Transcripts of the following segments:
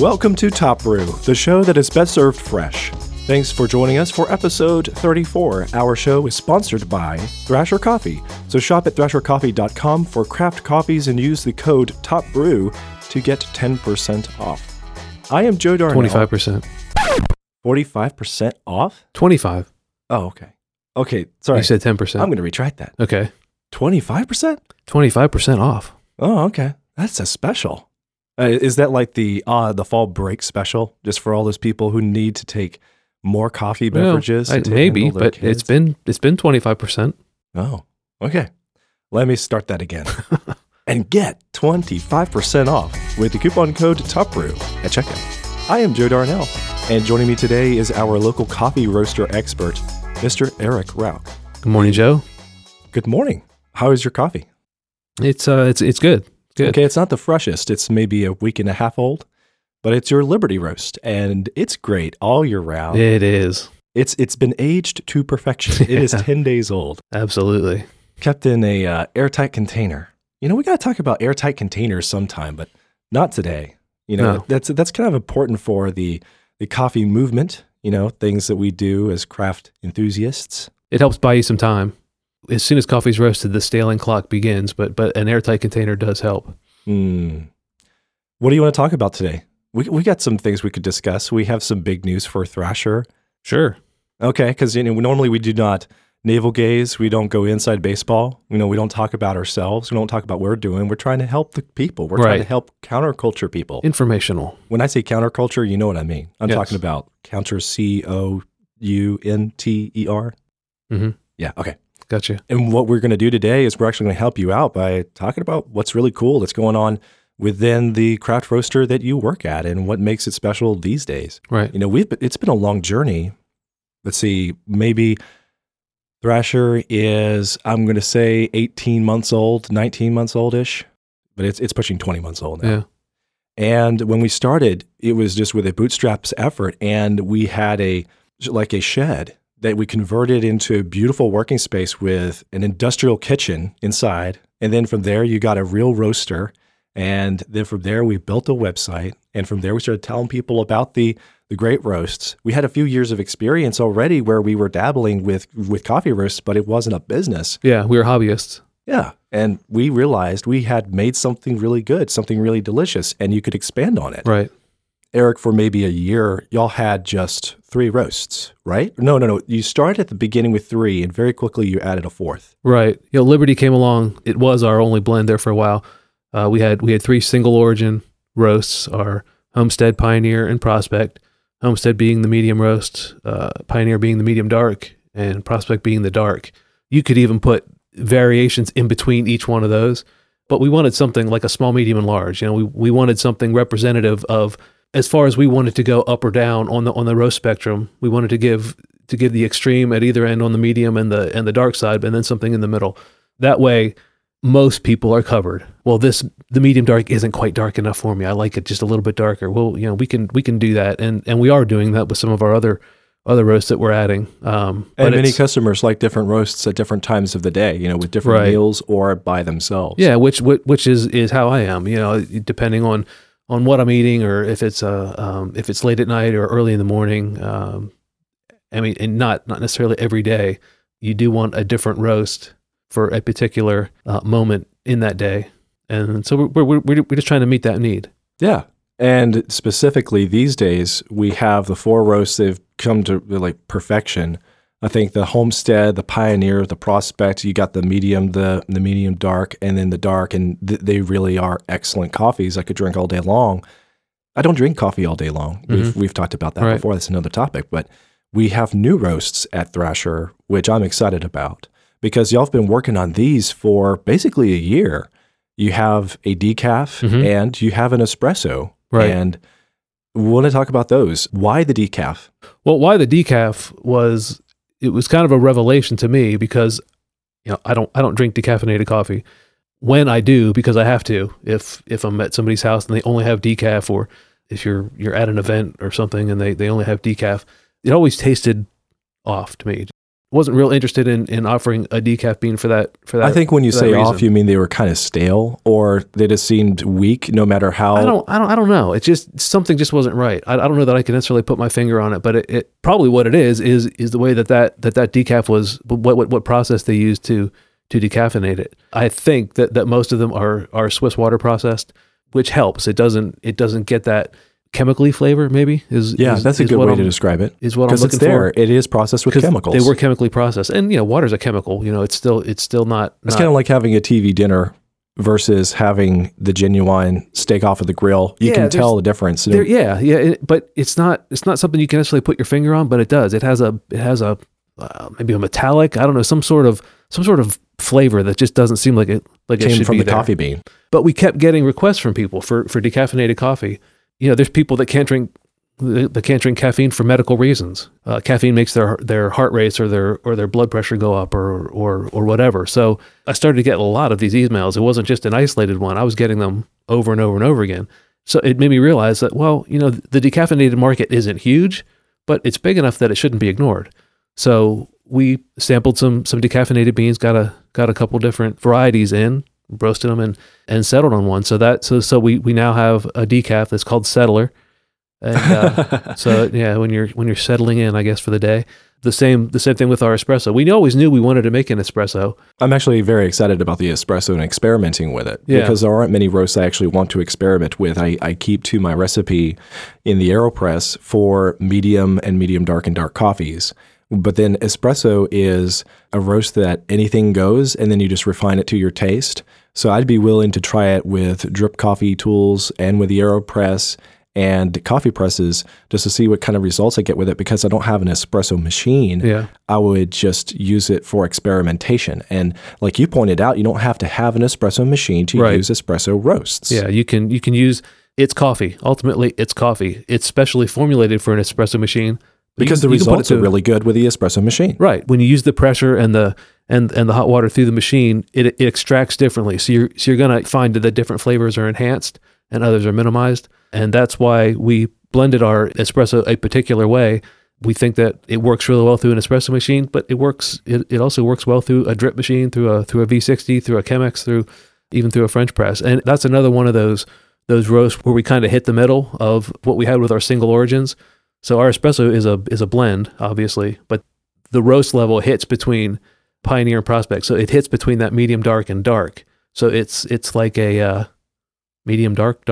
Welcome to Top Brew, the show that is best served fresh. Thanks for joining us for episode 34. Our show is sponsored by Thrasher Coffee. So shop at thrashercoffee.com for craft coffees and use the code TOPBREW to get 10% off. I am Joe Darnell. 25%. 45% off? 25. Oh, okay. Okay, sorry. You said 10%. I'm going to retract that. Okay. 25%? 25% off. Oh, okay. That's a special. Is that like the fall break special, just for all those people who need to take more coffee beverages? Well, maybe, but kids? it's been 25%. Oh, okay. Let me start that again. And get 25% off with the coupon code TOPBREW at checkout. I am Joe Darnell, and joining me today is our local coffee roaster expert, Mr. Eric Rauch. Good morning, Joe. Good morning. How is your coffee? It's good. Good. Okay, it's not the freshest. It's maybe a week and a half old, but it's your Liberty Roast, and it's great all year round. It is. It's been aged to perfection. It is 10 days old. Absolutely. Kept in a airtight container. You know, we got to talk about airtight containers sometime, but not today. You know, no. That's kind of important for the coffee movement, you know, things that we do as craft enthusiasts. It helps buy you some time. As soon as coffee's roasted, the staling clock begins, but an airtight container does help. Mm. What do you want to talk about today? We got some things we could discuss. We have some big news for Thrasher. Sure. Okay, because you know, normally we do not navel gaze. We don't go inside baseball. You know, we don't talk about ourselves. We don't talk about what we're doing. We're trying to help the people. We're trying to help counterculture people. Informational. When I say counterculture, you know what I mean. I'm talking about counter, counter. Mm-hmm. Yeah, okay. Gotcha. And what we're going to do today is we're actually going to help you out by talking about what's really cool that's going on within the craft roaster that you work at and what makes it special these days. Right. You know, it's been a long journey. Let's see, maybe Thrasher is, I'm going to say 18 months old, 19 months old-ish, but it's pushing 20 months old now. Yeah. And when we started, it was just with a bootstraps effort, and we had a shed that we converted into a beautiful working space with an industrial kitchen inside. And then from there, you got a real roaster. And then from there, we built a website. And from there, we started telling people about the great roasts. We had a few years of experience already where we were dabbling with coffee roasts, but it wasn't a business. Yeah, we were hobbyists. Yeah. And we realized we had made something really good, something really delicious, and you could expand on it. Right. Eric, for maybe a year, y'all had just 3 roasts, right? No. You started at the beginning with 3, and very quickly you added a 4th. Right. You know, Liberty came along. It was our only blend there for a while. We had 3 single origin roasts: our Homestead, Pioneer, and Prospect. Homestead being the medium roast, Pioneer being the medium dark, and Prospect being the dark. You could even put variations in between each one of those, but we wanted something like a small, medium, and large. You know, we wanted something representative of. As far as we wanted to go up or down on the roast spectrum, we wanted to give the extreme at either end on the medium and the dark side, and then something in the middle. That way, most people are covered. Well, the medium dark isn't quite dark enough for me. I like it just a little bit darker. Well, you know, we can do that, and we are doing that with some of our other roasts that we're adding. And many customers like different roasts at different times of the day, you know, with different meals or by themselves. Yeah, which is how I am. You know, depending on what I'm eating, or if it's late at night or early in the morning, I mean, and not necessarily every day, you do want a different roast for a particular moment in that day, and so we're just trying to meet that need. Yeah, and specifically these days, we have the 4 roasts that have come to like perfection. I think the Homestead, the Pioneer, the Prospect, you got the medium, the medium dark, and then the dark, and they really are excellent coffees. I could drink all day long. I don't drink coffee all day long. Mm-hmm. We've talked about that before. That's another topic. But we have new roasts at Thrasher, which I'm excited about, because y'all have been working on these for basically a year. You have a decaf, mm-hmm. and you have an espresso. Right. And we want to talk about those. Why the decaf? Well, why the decaf was... It was kind of a revelation to me, because, you know, I don't drink decaffeinated coffee. When I do, because I have to, if I'm at somebody's house and they only have decaf, or if you're at an event or something and they only have decaf, it always tasted off to me. wasn't real interested in offering a decaf bean for that. For that, I think when you say off, you mean they were kind of stale, or they just seemed weak, no matter how. I don't know. It's just something just wasn't right. I don't know that I can necessarily put my finger on it, but it probably what it is the way that decaf was, what process they used to decaffeinate it. I think that most of them are Swiss water processed, which helps. It doesn't get that chemically flavor, maybe that's a good way to describe it. Is what I'm looking for. It is processed with chemicals. They were chemically processed, and water's a chemical. It's still not. It's kind of like having a TV dinner versus having the genuine steak off of the grill. You can tell the difference. But it's not something you can necessarily put your finger on, but it does. It has a maybe a metallic. I don't know, some sort of flavor that just doesn't seem like it came from the coffee bean. But we kept getting requests from people for decaffeinated coffee. There's people that can't drink caffeine for medical reasons. Caffeine makes their heart race or their blood pressure go up or whatever. So I started to get a lot of these emails. It wasn't just an isolated one. I was getting them over and over and over again. So it made me realize that, the decaffeinated market isn't huge, but it's big enough that it shouldn't be ignored. So we sampled some decaffeinated beans, got a couple different varieties in, roasted them and settled on one. So we now have a decaf that's called Settler. And, when you're settling in, I guess, for the day, the same thing with our espresso. We always knew we wanted to make an espresso. I'm actually very excited about the espresso and experimenting with it because there aren't many roasts I actually want to experiment with. I keep to my recipe in the AeroPress for medium and medium dark and dark coffees. But then espresso is a roast that anything goes, and then you just refine it to your taste. So I'd be willing to try it with drip coffee tools and with the AeroPress and coffee presses just to see what kind of results I get with it, because I don't have an espresso machine. Yeah. I would just use it for experimentation. And like you pointed out, you don't have to have an espresso machine to use espresso roasts. Yeah, you can use it's coffee. Ultimately, it's coffee. It's specially formulated for an espresso machine. Because the results are really good with the espresso machine. Right. When you use the pressure and the hot water through the machine, it extracts differently. So you're going to find that the different flavors are enhanced and others are minimized. And that's why we blended our espresso a particular way. We think that it works really well through an espresso machine, but it also works well through a drip machine, through a V60, through a Chemex, even through a French press. And that's another one of those roasts where we kind of hit the middle of what we had with our single origins. So our espresso is a blend, obviously, but the roast level hits between Pioneer and Prospect. So it hits between that medium dark and dark. So it's like a medium dark.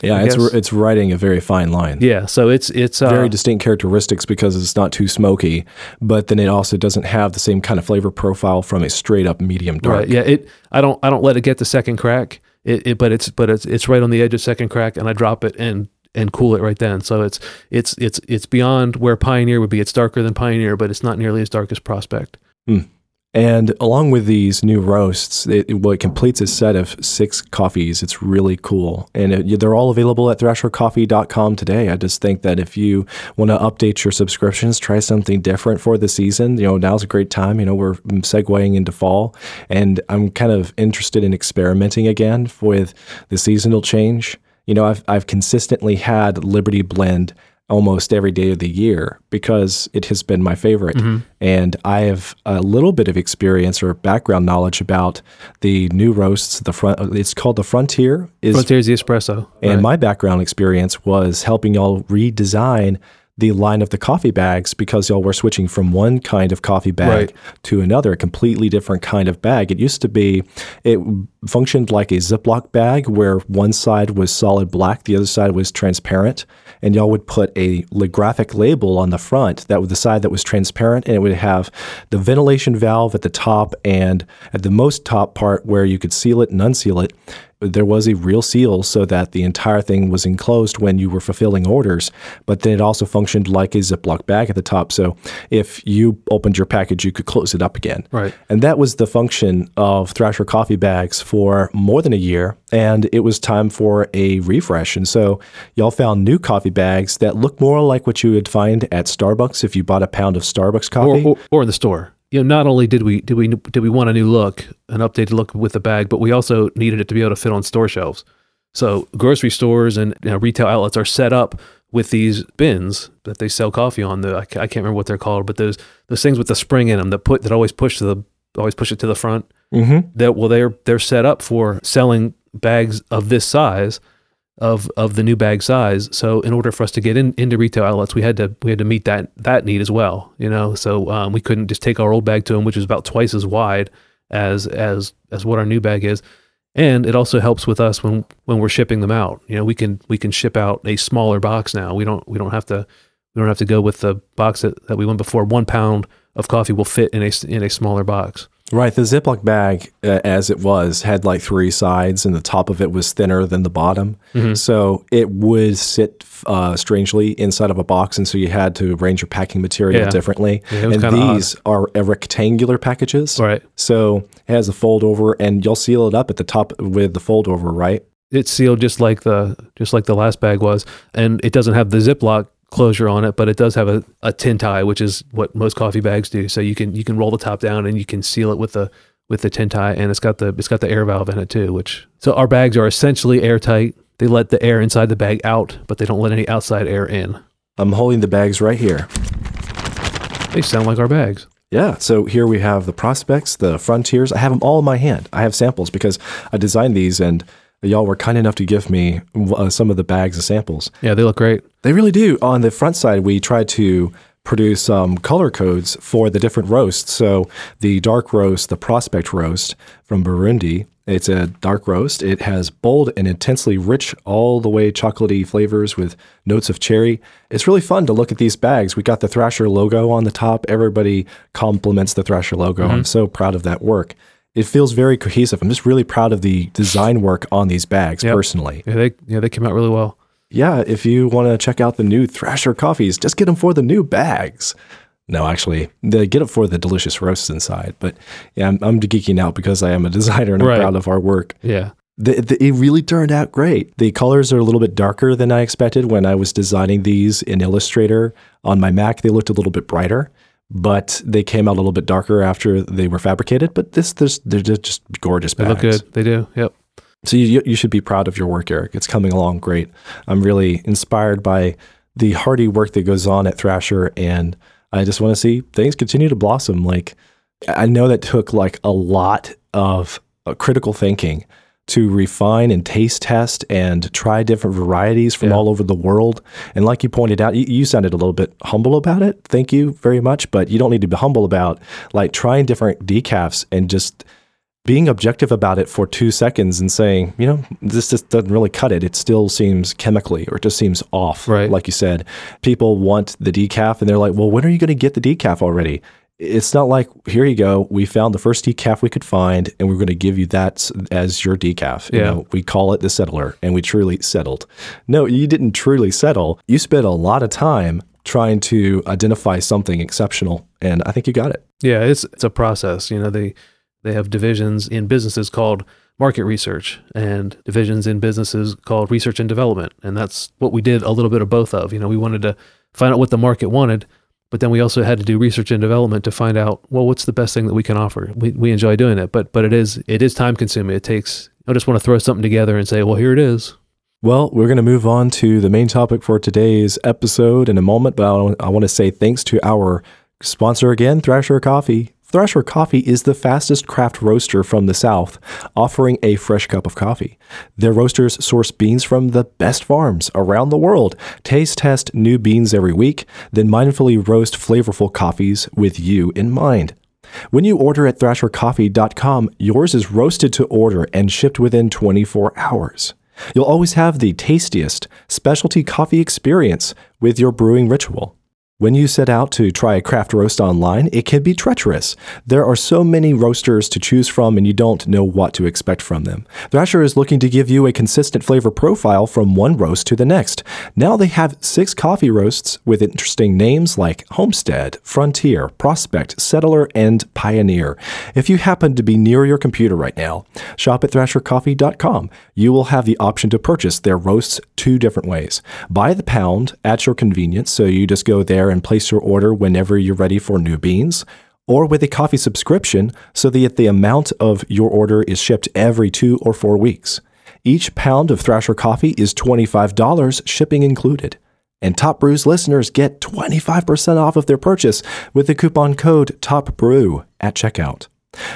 Yeah, it's riding a very fine line. Yeah, so it's very distinct characteristics because it's not too smoky, but then it also doesn't have the same kind of flavor profile from a straight up medium dark. Right, yeah, I don't let it get to second crack. But it's right on the edge of second crack, and I drop it and cool it right then. So it's beyond where Pioneer would be. It's darker than Pioneer, but it's not nearly as dark as Prospect. Mm. And along with these new roasts, it completes a set of 6 coffees. It's really cool. And they're all available at thrashercoffee.com today. I just think that if you want to update your subscriptions, try something different for the season, now's a great time. We're segueing into fall, and I'm kind of interested in experimenting again with the seasonal change. I've consistently had Liberty Blend almost every day of the year because it has been my favorite. Mm-hmm. And I have a little bit of experience or background knowledge about the new roasts. It's called the Frontier. Frontier is the espresso. And my background experience was helping y'all redesign the line of the coffee bags, because y'all were switching from one kind of coffee bag to another, a completely different kind of bag. It used to be, it functioned like a Ziploc bag where one side was solid black, the other side was transparent, and y'all would put a graphic label on the front that was the side that was transparent, and it would have the ventilation valve at the top, and at the most top part where you could seal it and unseal it, there was a real seal so that the entire thing was enclosed when you were fulfilling orders, but then it also functioned like a Ziploc bag at the top. So if you opened your package, you could close it up again. Right. And that was the function of Thrasher coffee bags for more than a year, and it was time for a refresh. And so y'all found new coffee bags that look more like what you would find at Starbucks if you bought a pound of Starbucks coffee. Or in the store. Not only did we want a new look, an updated look with the bag, but we also needed it to be able to fit on store shelves. So grocery stores and retail outlets are set up with these bins that they sell coffee on. I can't remember what they're called, but those things with the spring in them that always push it to the front. Mm-hmm. They're set up for selling bags of this size, of the new bag size. So in order for us to get into retail outlets, we had to meet that need as well. You know, so we couldn't just take our old bag to them, which is about twice as wide as what our new bag is. And it also helps with us when we're shipping them out. You know, we can ship out a smaller box now. We don't have to go with the box that we went before. 1 pound of coffee will fit in a smaller box. Right. The Ziploc bag, as it was, had like three sides, and the top of it was thinner than the bottom. Mm-hmm. So it would sit strangely inside of a box, and so you had to arrange your packing material differently. Yeah, and these are rectangular packages. Right. So it has a fold over, and you'll seal it up at the top with the fold over, right? It's sealed just like the last bag was, and it doesn't have the Ziploc closure on it, but it does have a tin tie, which is what most coffee bags do. So you can roll the top down and you can seal it with the tin tie, and it's got the air valve in it too, which, so our bags are essentially airtight. They let the air inside the bag out, but they don't let any outside air in. I'm holding the bags right here. They sound like our bags. Yeah. So here we have the Prospects, the Frontiers. I have them all in my hand. I have samples because I designed these, and y'all were kind enough to give me some of the bags of samples. Yeah, they look great. They really do. On the front side, we tried to produce color codes for the different roasts. So the dark roast, the Prospect roast from Burundi, it's a dark roast. It has bold and intensely rich, all the way chocolatey flavors with notes of cherry. It's really fun to look at these bags. We got the Thrasher logo on the top. Everybody compliments the Thrasher logo. Mm-hmm. I'm so proud of that work. It feels very cohesive. I'm just really proud of the design work on these bags, personally. Yeah, they came out really well. Yeah, if you want to check out the new Thrasher coffees, just get them for the new bags. No, actually, they get it for the delicious roasts inside. But yeah, I'm geeking out because I am a designer and I'm proud of our work. Yeah. It really turned out great. The colors are a little bit darker than I expected when I was designing these in Illustrator. On my Mac, they looked a little bit brighter, but they came out a little bit darker after they were fabricated. But they're just gorgeous bags. They look good. They do. Yep. So you should be proud of your work, Eric. It's coming along great. I'm really inspired by the hardy work that goes on at Thrasher, and I just want to see things continue to blossom. Like, I know that took like a lot of critical thinking to refine and taste test and try different varieties from all over the world. And like you pointed out, you sounded a little bit humble about it. Thank you very much. But you don't need to be humble about like trying different decafs and just being objective about it for 2 seconds and saying, you know, this just doesn't really cut it. It still seems chemically, or it just seems off. Right. Like you said, people want the decaf and they're like, well, when are you going to get the decaf already? It's not like, here you go, we found the first decaf we could find, and we're going to give you that as your decaf. Yeah. You know, we call it the Settler, and we truly settled. No, you didn't truly settle. You spent a lot of time trying to identify something exceptional, and I think you got it. Yeah, it's a process. You know, they have divisions in businesses called market research and divisions in businesses called research and development, and that's what we did a little bit of both of. You know, we wanted to find out what the market wanted, but then we also had to do research and development to find out, well, what's the best thing that we can offer? We enjoy doing it, but it is time consuming. It takes, I just want to throw something together and say, well, here it is. Well, we're going to move on to the main topic for today's episode in a moment, but I want to say thanks to our sponsor again, Thrasher Coffee. Thrasher Coffee is the fastest craft roaster from the South, offering a fresh cup of coffee. Their roasters source beans from the best farms around the world, taste test new beans every week, then mindfully roast flavorful coffees with you in mind. When you order at thrashercoffee.com, yours is roasted to order and shipped within 24 hours. You'll always have the tastiest specialty coffee experience with your brewing ritual. When you set out to try a craft roast online, it can be treacherous. There are so many roasters to choose from, and you don't know what to expect from them. Thrasher is looking to give you a consistent flavor profile from one roast to the next. Now they have 6 coffee roasts with interesting names like Homestead, Frontier, Prospect, Settler, and Pioneer. If you happen to be near your computer right now, shop at thrashercoffee.com. You will have the option to purchase their roasts 2 different ways. By the pound at your convenience, so you just go there and place your order whenever you're ready for new beans, or with a coffee subscription so that the amount of your order is shipped every 2 or 4 weeks. Each pound of Thrasher coffee is $25, shipping included. And Top Brew's listeners get 25% off of their purchase with the coupon code TOPBREW at checkout.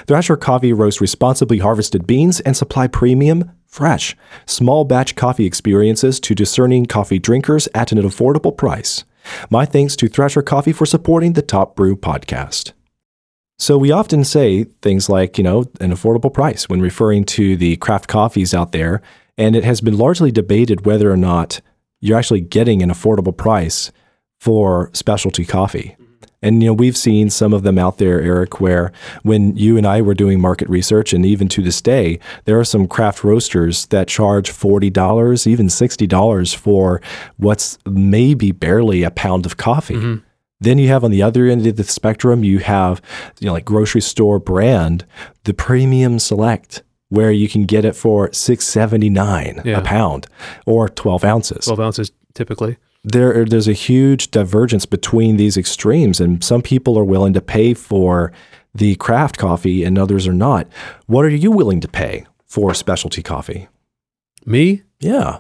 Thrasher Coffee roasts responsibly harvested beans and supply premium, fresh, small batch coffee experiences to discerning coffee drinkers at an affordable price. My thanks to Thrasher Coffee for supporting the Top Brew podcast. So we often say things like, an affordable price when referring to the craft coffees out there, and it has been largely debated whether or not you're actually getting an affordable price for specialty coffee. And, we've seen some of them out there, Eric, where when you and I were doing market research, and even to this day, there are some craft roasters that charge $40, even $60 for what's maybe barely a pound of coffee. Mm-hmm. Then you have on the other end of the spectrum, you have, grocery store brand, the Premium Select, where you can get it for $6.79 a pound or 12 ounces. 12 ounces typically. There's a huge divergence between these extremes, and some people are willing to pay for the craft coffee and others are not. What are you willing to pay for specialty coffee? Me? Yeah.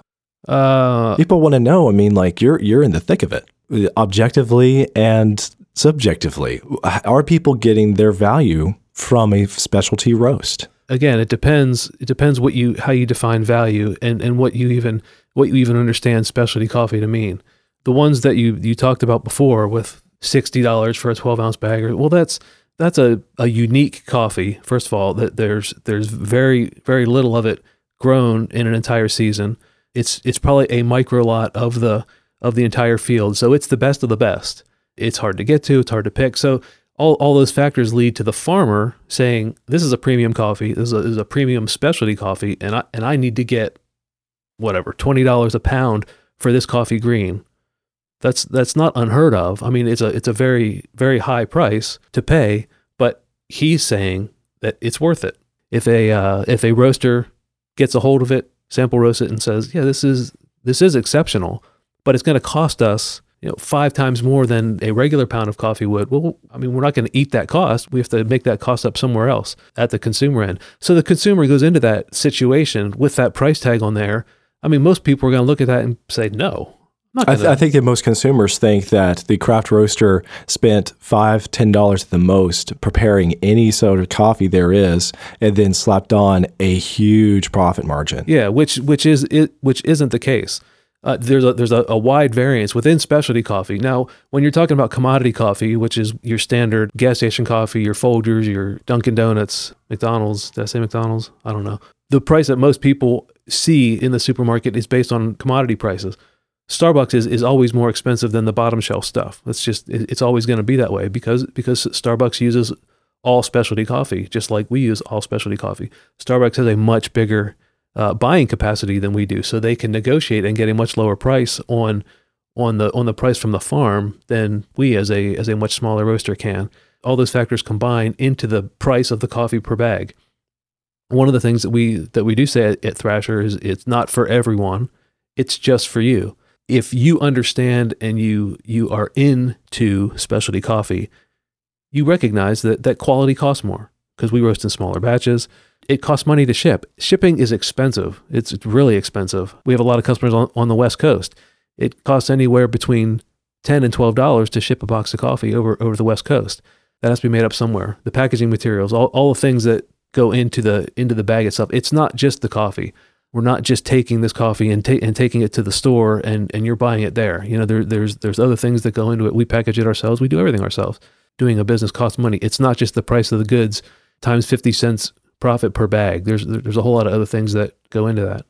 People want to know. You're in the thick of it, objectively and subjectively. Are people getting their value from a specialty roast? Again, it depends. It depends how you define value and what you even understand specialty coffee to mean. The ones that you talked about before with $60 for a 12-ounce bag, that's a unique coffee. First of all, that there's very very little of it grown in an entire season. It's probably a micro lot of the entire field, so it's the best of the best. It's hard to get to. It's hard to pick. So all those factors lead to the farmer saying, "This is a premium coffee. This is a premium specialty coffee, and I need to get whatever $20 a pound for this coffee green." That's not unheard of. It's a very very high price to pay, but he's saying that it's worth it. If a roaster gets a hold of it, sample roasts it, and says, "Yeah, this is exceptional, but it's going to cost us 5 times more than a regular pound of coffee would." Well, we're not going to eat that cost. We have to make that cost up somewhere else at the consumer end. So the consumer goes into that situation with that price tag on there. Most people are going to look at that and say, no. I think that most consumers think that the craft roaster spent $5, $10 at the most preparing any sort of coffee there is, and then slapped on a huge profit margin. Yeah, which isn't the case. There's a wide variance within specialty coffee. Now, when you're talking about commodity coffee, which is your standard gas station coffee, your Folgers, your Dunkin' Donuts, McDonald's, did I say McDonald's? I don't know. The price that most people see in the supermarket is based on commodity prices. Starbucks is always more expensive than the bottom shelf stuff. It's always going to be that way because Starbucks uses all specialty coffee, just like we use all specialty coffee. Starbucks has a much bigger buying capacity than we do, so they can negotiate and get a much lower price on the price from the farm than we as a much smaller roaster can. All those factors combine into the price of the coffee per bag. One of the things that we do say at Thrasher is it's not for everyone, it's just for you. If you understand and you are into specialty coffee, you recognize that quality costs more because we roast in smaller batches. It costs money to ship. Shipping is expensive. It's really expensive. We have a lot of customers on the West Coast. It costs anywhere between $10 and $12 to ship a box of coffee over the West Coast. That has to be made up somewhere. The packaging materials, all the things that go into the bag itself. It's not just the coffee. We're not just taking this coffee and taking it to the store and you're buying it there. There's other things that go into it. We package it ourselves. We do everything ourselves. Doing a business costs money. It's not just the price of the goods times 50 cents profit per bag. There's a whole lot of other things that go into that.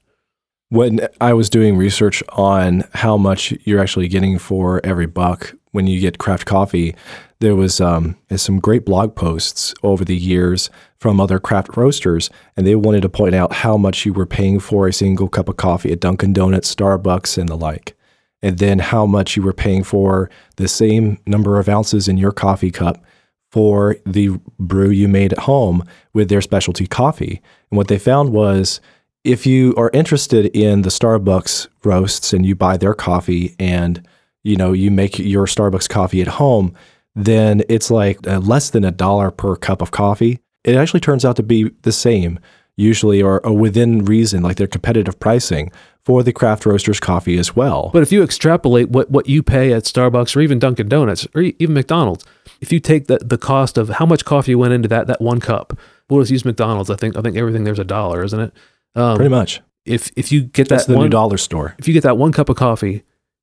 When I was doing research on how much you're actually getting for every buck when you get craft coffee, there was some great blog posts over the years from other craft roasters, and they wanted to point out how much you were paying for a single cup of coffee at Dunkin' Donuts, Starbucks, and the like, and then how much you were paying for the same number of ounces in your coffee cup for the brew you made at home with their specialty coffee. And what they found was, if you are interested in the Starbucks roasts and you buy their coffee and, you make your Starbucks coffee at home, then it's like less than $1 per cup of coffee. It actually turns out to be the same. usually are within reason, like their competitive pricing for the craft roasters coffee as well. But if you extrapolate what you pay at Starbucks or even Dunkin' Donuts or even McDonald's, if you take the cost of how much coffee went into that one cup, we'll just use McDonald's. I think everything there's $1, isn't it? Pretty much. If you get that's that the one, new dollar store. If you get that one cup of coffee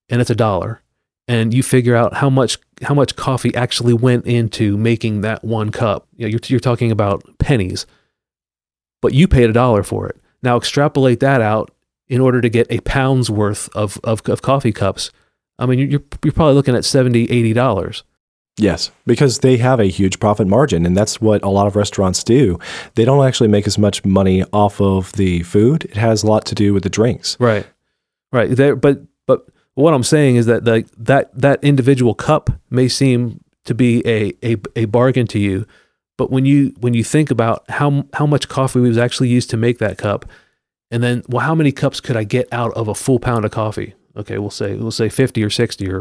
and it's $1, and you figure out how much coffee actually went into making that one cup, you know, you're talking about pennies, but you paid $1 for it. Now extrapolate that out in order to get a pound's worth of coffee cups. I mean, you're probably looking at $70, $80. Yes, because they have a huge profit margin, and that's what a lot of restaurants do. They don't actually make as much money off of the food. It has a lot to do with the drinks. Right. But what I'm saying is that that individual cup may seem to be a bargain to you, but when you think about how much coffee was actually used to make that cup, and then how many cups could I get out of a full pound of coffee? Okay, we'll say 50 or 60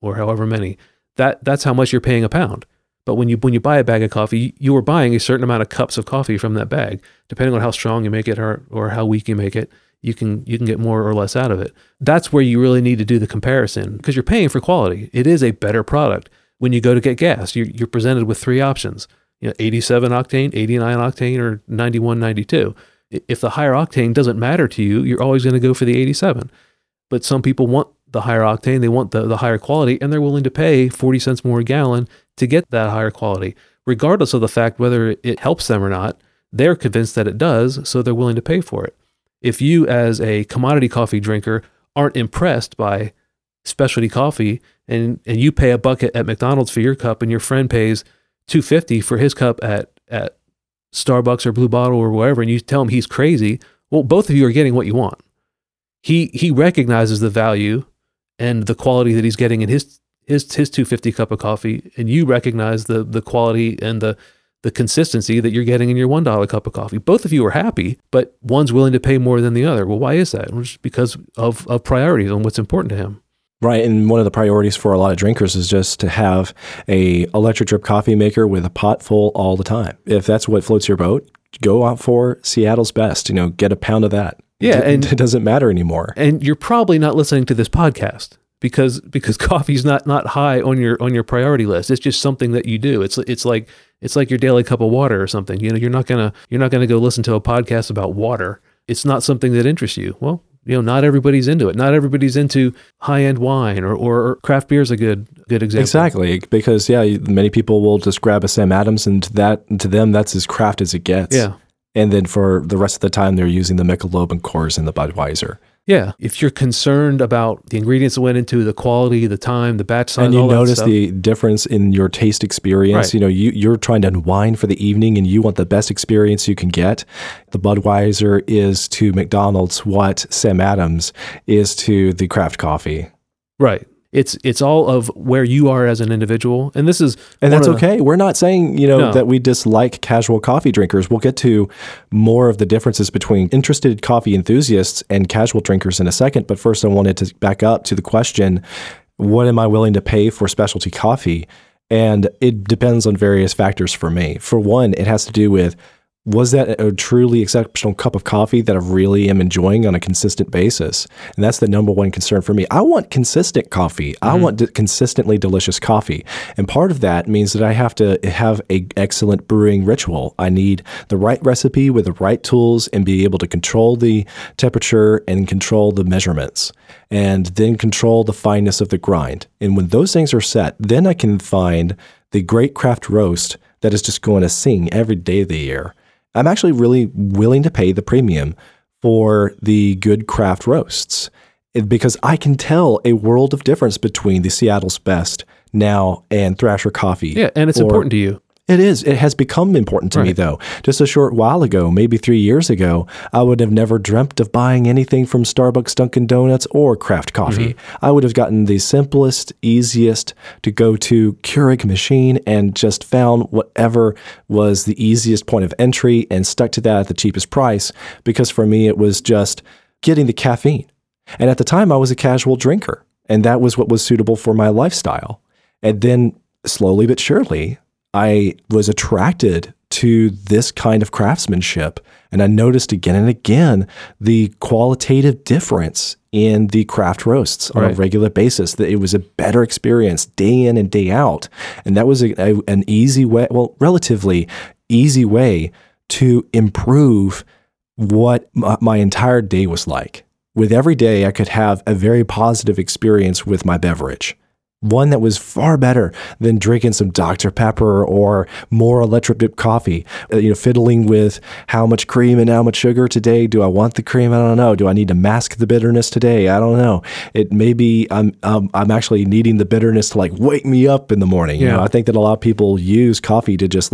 or however many. That's how much you're paying a pound. But when you buy a bag of coffee, you are buying a certain amount of cups of coffee from that bag. Depending on how strong you make it or how weak you make it, you can get more or less out of it. That's where you really need to do the comparison, because you're paying for quality. It is a better product. When you go to get gas, you're presented with three options: 87 octane, 89 octane, or 91, 92. If the higher octane doesn't matter to you, you're always going to go for the 87. But some people want the higher octane, they want the higher quality, and they're willing to pay 40 cents more a gallon to get that higher quality. Regardless of the fact whether it helps them or not, they're convinced that it does, so they're willing to pay for it. If you, as a commodity coffee drinker, aren't impressed by specialty coffee and you pay $1 at McDonald's for your cup and your friend pays $2.50 for his cup at Starbucks or Blue Bottle or wherever, and you tell him he's crazy, well, both of you are getting what you want. He recognizes the value and the quality that he's getting in his $2.50 cup of coffee, and you recognize the quality and the consistency that you're getting in your $1 cup of coffee. Both of you are happy, but one's willing to pay more than the other. Well, why is that? Well, just because of priorities and what's important to him. Right, and one of the priorities for a lot of drinkers is just to have a electric drip coffee maker with a pot full all the time. If that's what floats your boat, go out for Seattle's best. Get a pound of that. Yeah, and it doesn't matter anymore. And you're probably not listening to this podcast because coffee's not high on your priority list. It's just something that you do. It's like your daily cup of water or something. You're not gonna go listen to a podcast about water. It's not something that interests you. Well, not everybody's into it. Not everybody's into high-end wine or craft beer is a good example. Exactly, because many people will just grab a Sam Adams, and to them that's as craft as it gets. Yeah. And then for the rest of the time, they're using the Michelob and Coors and the Budweiser. Yeah. If you're concerned about the ingredients that went into, the quality, the time, the batch size, and all that stuff. And you notice the difference in your taste experience. Right. You're trying to unwind for the evening and you want the best experience you can get. The Budweiser is to McDonald's what Sam Adams is to the craft coffee. Right. It's all of where you are as an individual, and that's okay. We're not saying that we dislike casual coffee drinkers. We'll get to more of the differences between interested coffee enthusiasts and casual drinkers in a second. But first, I wanted to back up to the question: what am I willing to pay for specialty coffee? And it depends on various factors for me. For one, it has to do with: was that a truly exceptional cup of coffee that I really am enjoying on a consistent basis? And that's the number one concern for me. I want consistent coffee. Mm-hmm. I want consistently delicious coffee. And part of that means that I have to have an excellent brewing ritual. I need the right recipe with the right tools and be able to control the temperature and control the measurements and then control the fineness of the grind. And when those things are set, then I can find the great craft roast that is just going to sing every day of the year. I'm actually really willing to pay the premium for the good craft roasts because I can tell a world of difference between the Seattle's Best now and Thrasher Coffee. Yeah, and it's important to you. It is. It has become important to me, though. Just a short while ago, maybe 3 years ago, I would have never dreamt of buying anything from Starbucks, Dunkin' Donuts, or craft coffee. Mm-hmm. I would have gotten the simplest, easiest to go to Keurig machine and just found whatever was the easiest point of entry and stuck to that at the cheapest price, because for me, it was just getting the caffeine. And at the time, I was a casual drinker, and that was what was suitable for my lifestyle. And then slowly but surely, I was attracted to this kind of craftsmanship. And I noticed again and again the qualitative difference in the craft roasts on a regular basis, that it was a better experience day in and day out. And that was an easy way, well, relatively easy way to improve what my entire day was like. With every day, I could have a very positive experience with my beverage. One that was far better than drinking some Dr. Pepper or more electric dip coffee, fiddling with how much cream and how much sugar today. Do I want the cream? I don't know. Do I need to mask the bitterness today? I don't know. It may be I'm actually needing the bitterness to wake me up in the morning. Yeah. I think that a lot of people use coffee to just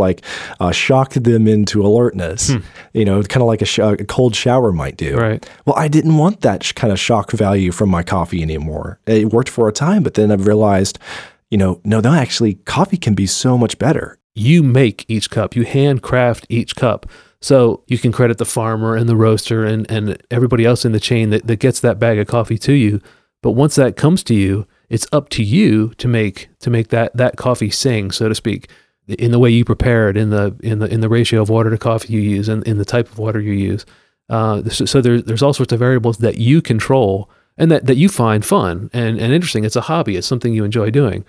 shock them into alertness, kind of like a cold shower might do. Right. Well, I didn't want that kind of shock value from my coffee anymore. It worked for a time, but then I've realized no, actually, coffee can be so much better. You make each cup. You handcraft each cup. So you can credit the farmer and the roaster and everybody else in the chain that gets that bag of coffee to you. But once that comes to you, it's up to you to make that coffee sing, so to speak, in the way you prepare it, in the ratio of water to coffee you use, and in the type of water you use. So there's all sorts of variables that you control, and that you find fun and interesting. It's a hobby. It's something you enjoy doing.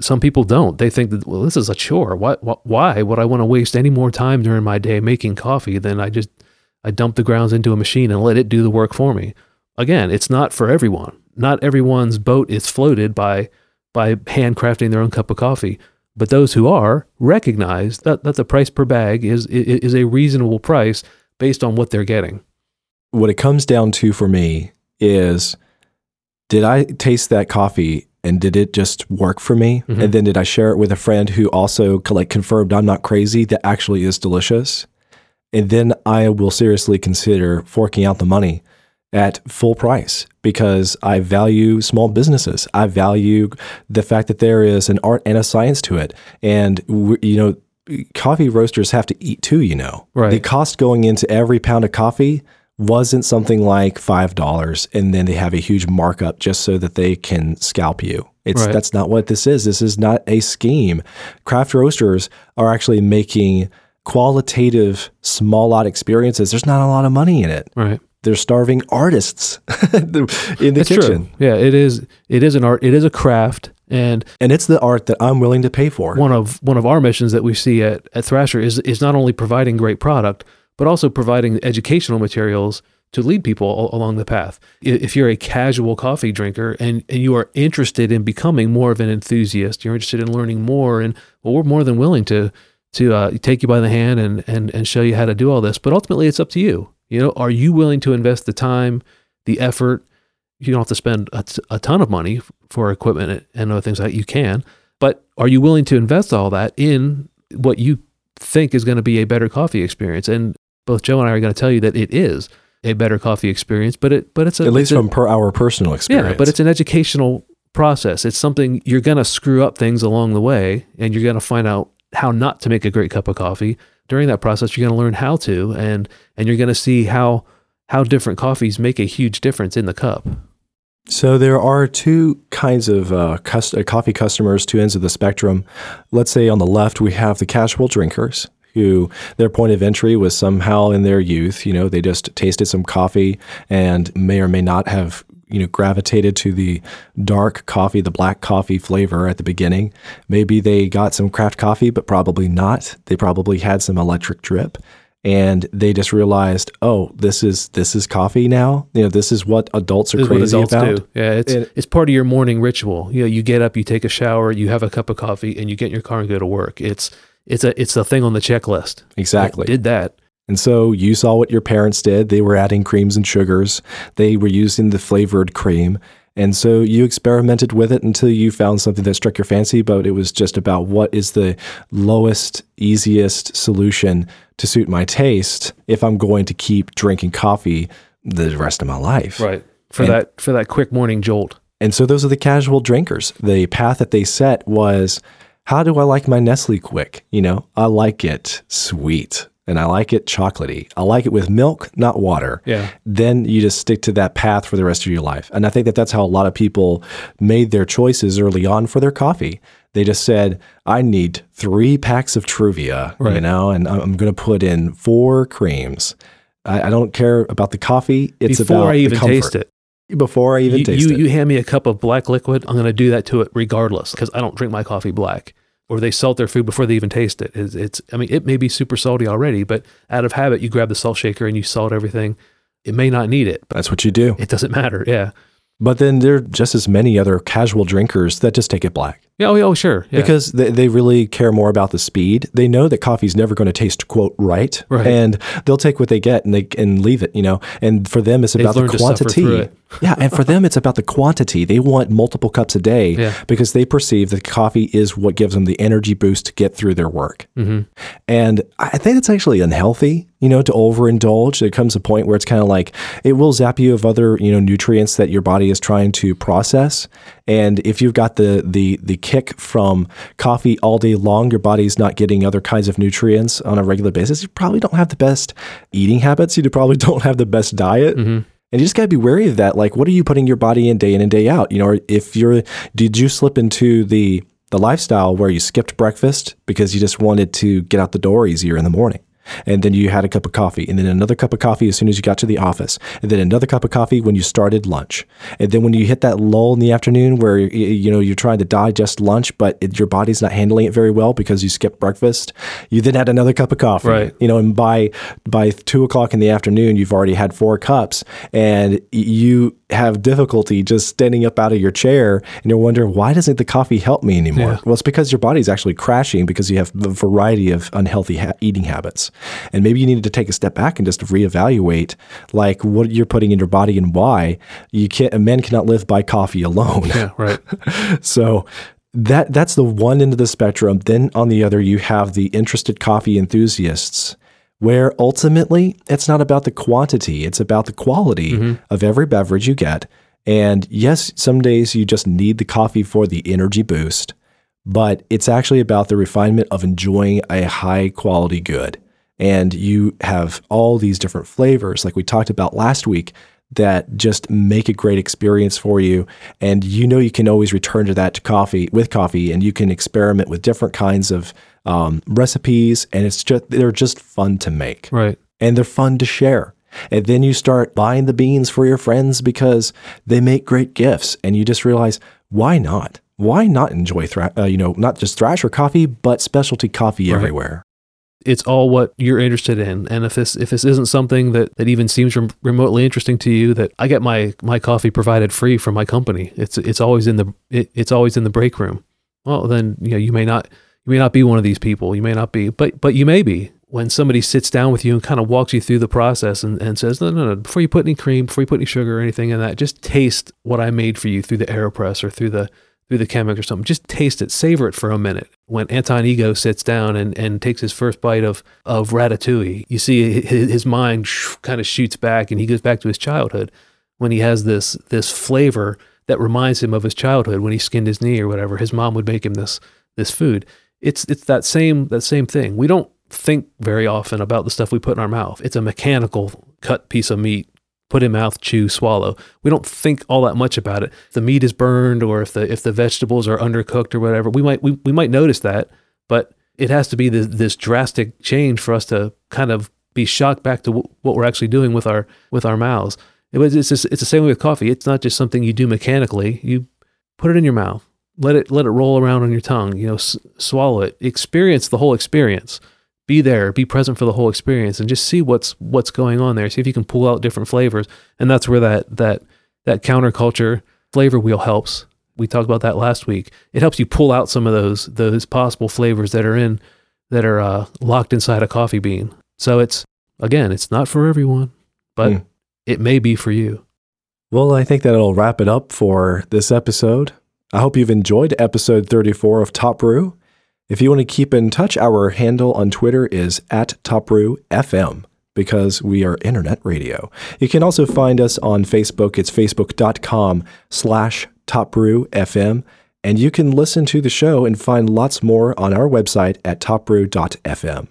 Some people don't. They think that, well, this is a chore. Why would I want to waste any more time during my day making coffee than I dump the grounds into a machine and let it do the work for me? Again, it's not for everyone. Not everyone's boat is floated by handcrafting their own cup of coffee. But those who are recognize that the price per bag is a reasonable price based on what they're getting. What it comes down to for me is, did I taste that coffee and did it just work for me? Mm-hmm. And then did I share it with a friend who also confirmed I'm not crazy, that actually is delicious? And then I will seriously consider forking out the money at full price, because I value small businesses. I value the fact that there is an art and a science to it. And, coffee roasters have to eat too, Right. The cost going into every pound of coffee wasn't something like $5, and then they have a huge markup just so that they can scalp you. That's not what this is. This is not a scheme. Craft roasters are actually making qualitative small lot experiences. There's not a lot of money in it. Right. They're starving artists in the kitchen. True. Yeah, it is. It is an art. It is a craft, and it's the art that I'm willing to pay for. One of our missions that we see at Thrasher is not only providing great product, but also providing educational materials to lead people along the path. If you're a casual coffee drinker and you are interested in becoming more of an enthusiast, you're interested in learning more, and we're more than willing to take you by the hand and show you how to do all this. But ultimately, it's up to you. Are you willing to invest the time, the effort? You don't have to spend a ton of money for equipment and other things that you can, but are you willing to invest all that in what you think is going to be a better coffee experience? And both Joe and I are going to tell you that it is a better coffee experience, but it's at least our personal experience. Yeah, but it's an educational process. It's something you're going to screw up things along the way, and you're going to find out how not to make a great cup of coffee. During that process, you're going to learn how to, and you're going to see how different coffees make a huge difference in the cup. So there are two kinds of coffee customers, two ends of the spectrum. Let's say on the left, we have the casual drinkers, who their point of entry was somehow in their youth. They just tasted some coffee and may or may not have, gravitated to the dark coffee, the black coffee flavor at the beginning. Maybe they got some craft coffee, but probably not. They probably had some electric drip, and they just realized, oh, this is coffee now. This is what adults are crazy about. Do. Yeah, it's part of your morning ritual. You get up, you take a shower, you have a cup of coffee, and you get in your car and go to work. It's a thing on the checklist. Exactly. I did that. And so you saw what your parents did. They were adding creams and sugars. They were using the flavored cream. And so you experimented with it until you found something that struck your fancy, but it was just about what is the lowest, easiest solution to suit my taste if I'm going to keep drinking coffee the rest of my life. Right. For that quick morning jolt. And so those are the casual drinkers. The path that they set was, how do I like my Nestle Quick? I like it sweet. and I like it chocolatey. I like it with milk, not water. Yeah. Then you just stick to that path for the rest of your life. And I think that that's how a lot of people made their choices early on for their coffee. They just said, I need 3 packs of Truvia, right, you know, and I'm going to put in 4 creams. I don't care about the coffee. It's about the comfort. Before I even taste it. Before I even taste it. You hand me a cup of black liquid, I'm going to do that to it regardless, because I don't drink my coffee black. Or they salt their food before they even taste it. I mean, it may be super salty already, but out of habit, you grab the salt shaker and you salt everything. It may not need it. But that's what you do. It doesn't matter, yeah. But then there are just as many other casual drinkers that just take it black. Yeah, oh sure. Yeah. Because they really care more about the speed. They know that coffee's never going to taste, quote, right. And they'll take what they get and leave it, you know. And for them, it's about the quantity. Yeah, and for them, it's about the quantity. They want multiple cups a day because they perceive that coffee is what gives them the energy boost to get through their work. Mm-hmm. And I think it's actually unhealthy, you know, to overindulge. There comes a point where it's kind of like it will zap you of other, you know, nutrients that your body is trying to process. And if you've got the kick from coffee all day long, your body's not getting other kinds of nutrients on a regular basis, you probably don't have the best eating habits. You probably don't have the best diet. Mm-hmm. And you just got to be wary of that. Like, what are you putting your body in and day out? You know, if did you slip into the lifestyle where you skipped breakfast because you just wanted to get out the door easier in the morning? And then you had a cup of coffee, and then another cup of coffee as soon as you got to the office, and then another cup of coffee when you started lunch. And then when you hit that lull in the afternoon where, you know, you're trying to digest lunch, but your body's not handling it very well because you skipped breakfast, you then had another cup of coffee, right, you know, and by 2:00 in the afternoon, you've already had 4 cups and you have difficulty just standing up out of your chair, and you're wondering, why doesn't the coffee help me anymore? Yeah. Well, it's because your body's actually crashing because you have a variety of unhealthy eating habits. And maybe you needed to take a step back and just reevaluate, like, what you're putting in your body and why. A man cannot live by coffee alone. Yeah, right. So that's the one end of the spectrum. Then on the other, you have the interested coffee enthusiasts, where ultimately it's not about the quantity, it's about the quality of every beverage you get. And yes, some days you just need the coffee for the energy boost, but it's actually about the refinement of enjoying a high quality good. And you have all these different flavors, like we talked about last week, that just make a great experience for you. And you know you can always return to that with coffee, and you can experiment with different kinds of recipes. And they're just fun to make, right? And they're fun to share. And then you start buying the beans for your friends because they make great gifts, and you just realize, why not? Why not enjoy not just Thrasher coffee, but specialty coffee everywhere. It's all what you're interested in. And if this isn't something that even seems remotely interesting to you, that I get my coffee provided free from my company. It's always in the break room. Well, then, you know, you may not be one of these people. You may not be, but you may be. When somebody sits down with you and kind of walks you through the process and says, no, before you put any cream, before you put any sugar or anything in that, just taste what I made for you through the AeroPress or through the Chemex or something. Just taste it, savor it for a minute. When Anton Ego sits down and takes his first bite of ratatouille, you see his mind kind of shoots back and he goes back to his childhood when he has this flavor that reminds him of his childhood when he skinned his knee or whatever. His mom would make him this food. It's that same thing. We don't think very often about the stuff we put in our mouth. It's a mechanical cut piece of meat. Put in mouth, chew, swallow. We don't think all that much about it. If the meat is burned, or if the vegetables are undercooked or whatever, we might notice that, but it has to be this drastic change for us to kind of be shocked back to what we're actually doing with our mouths. It's the same way with coffee. It's not just something you do mechanically. You put it in your mouth, let it roll around on your tongue, you know, swallow it, experience the whole experience. Be there, be present for the whole experience, and just see what's going on there. See if you can pull out different flavors, and that's where that counterculture flavor wheel helps. We talked about that last week. It helps you pull out some of those possible flavors that are locked inside a coffee bean. So it's not for everyone, but it may be for you. Well, I think that'll wrap it up for this episode. I hope you've enjoyed episode 34 of Top Brew. If you want to keep in touch, our handle on Twitter is @TopBrewFM, because we are internet radio. You can also find us on Facebook. It's facebook.com/TopBrewFM. And you can listen to the show and find lots more on our website at topbrew.fm.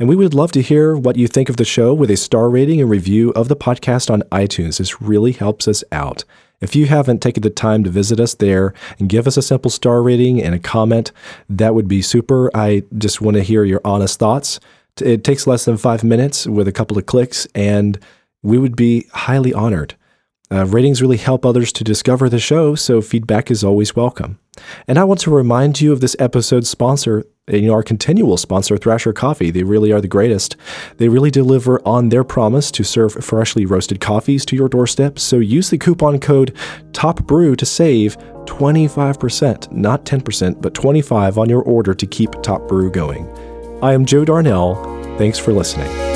And we would love to hear what you think of the show with a star rating and review of the podcast on iTunes. This really helps us out. If you haven't taken the time to visit us there and give us a simple star rating and a comment, that would be super. I just want to hear your honest thoughts. It takes less than 5 minutes with a couple of clicks, and we would be highly honored. Ratings really help others to discover the show, so feedback is always welcome. And I want to remind you of this episode's sponsor, our continual sponsor, Thrasher Coffee. They really are the greatest. They really deliver on their promise to serve freshly roasted coffees to your doorstep. So use the coupon code TOPBREW to save 25%, not 10%, but 25% on your order to keep Top Brew going. I am Joe Darnell. Thanks for listening.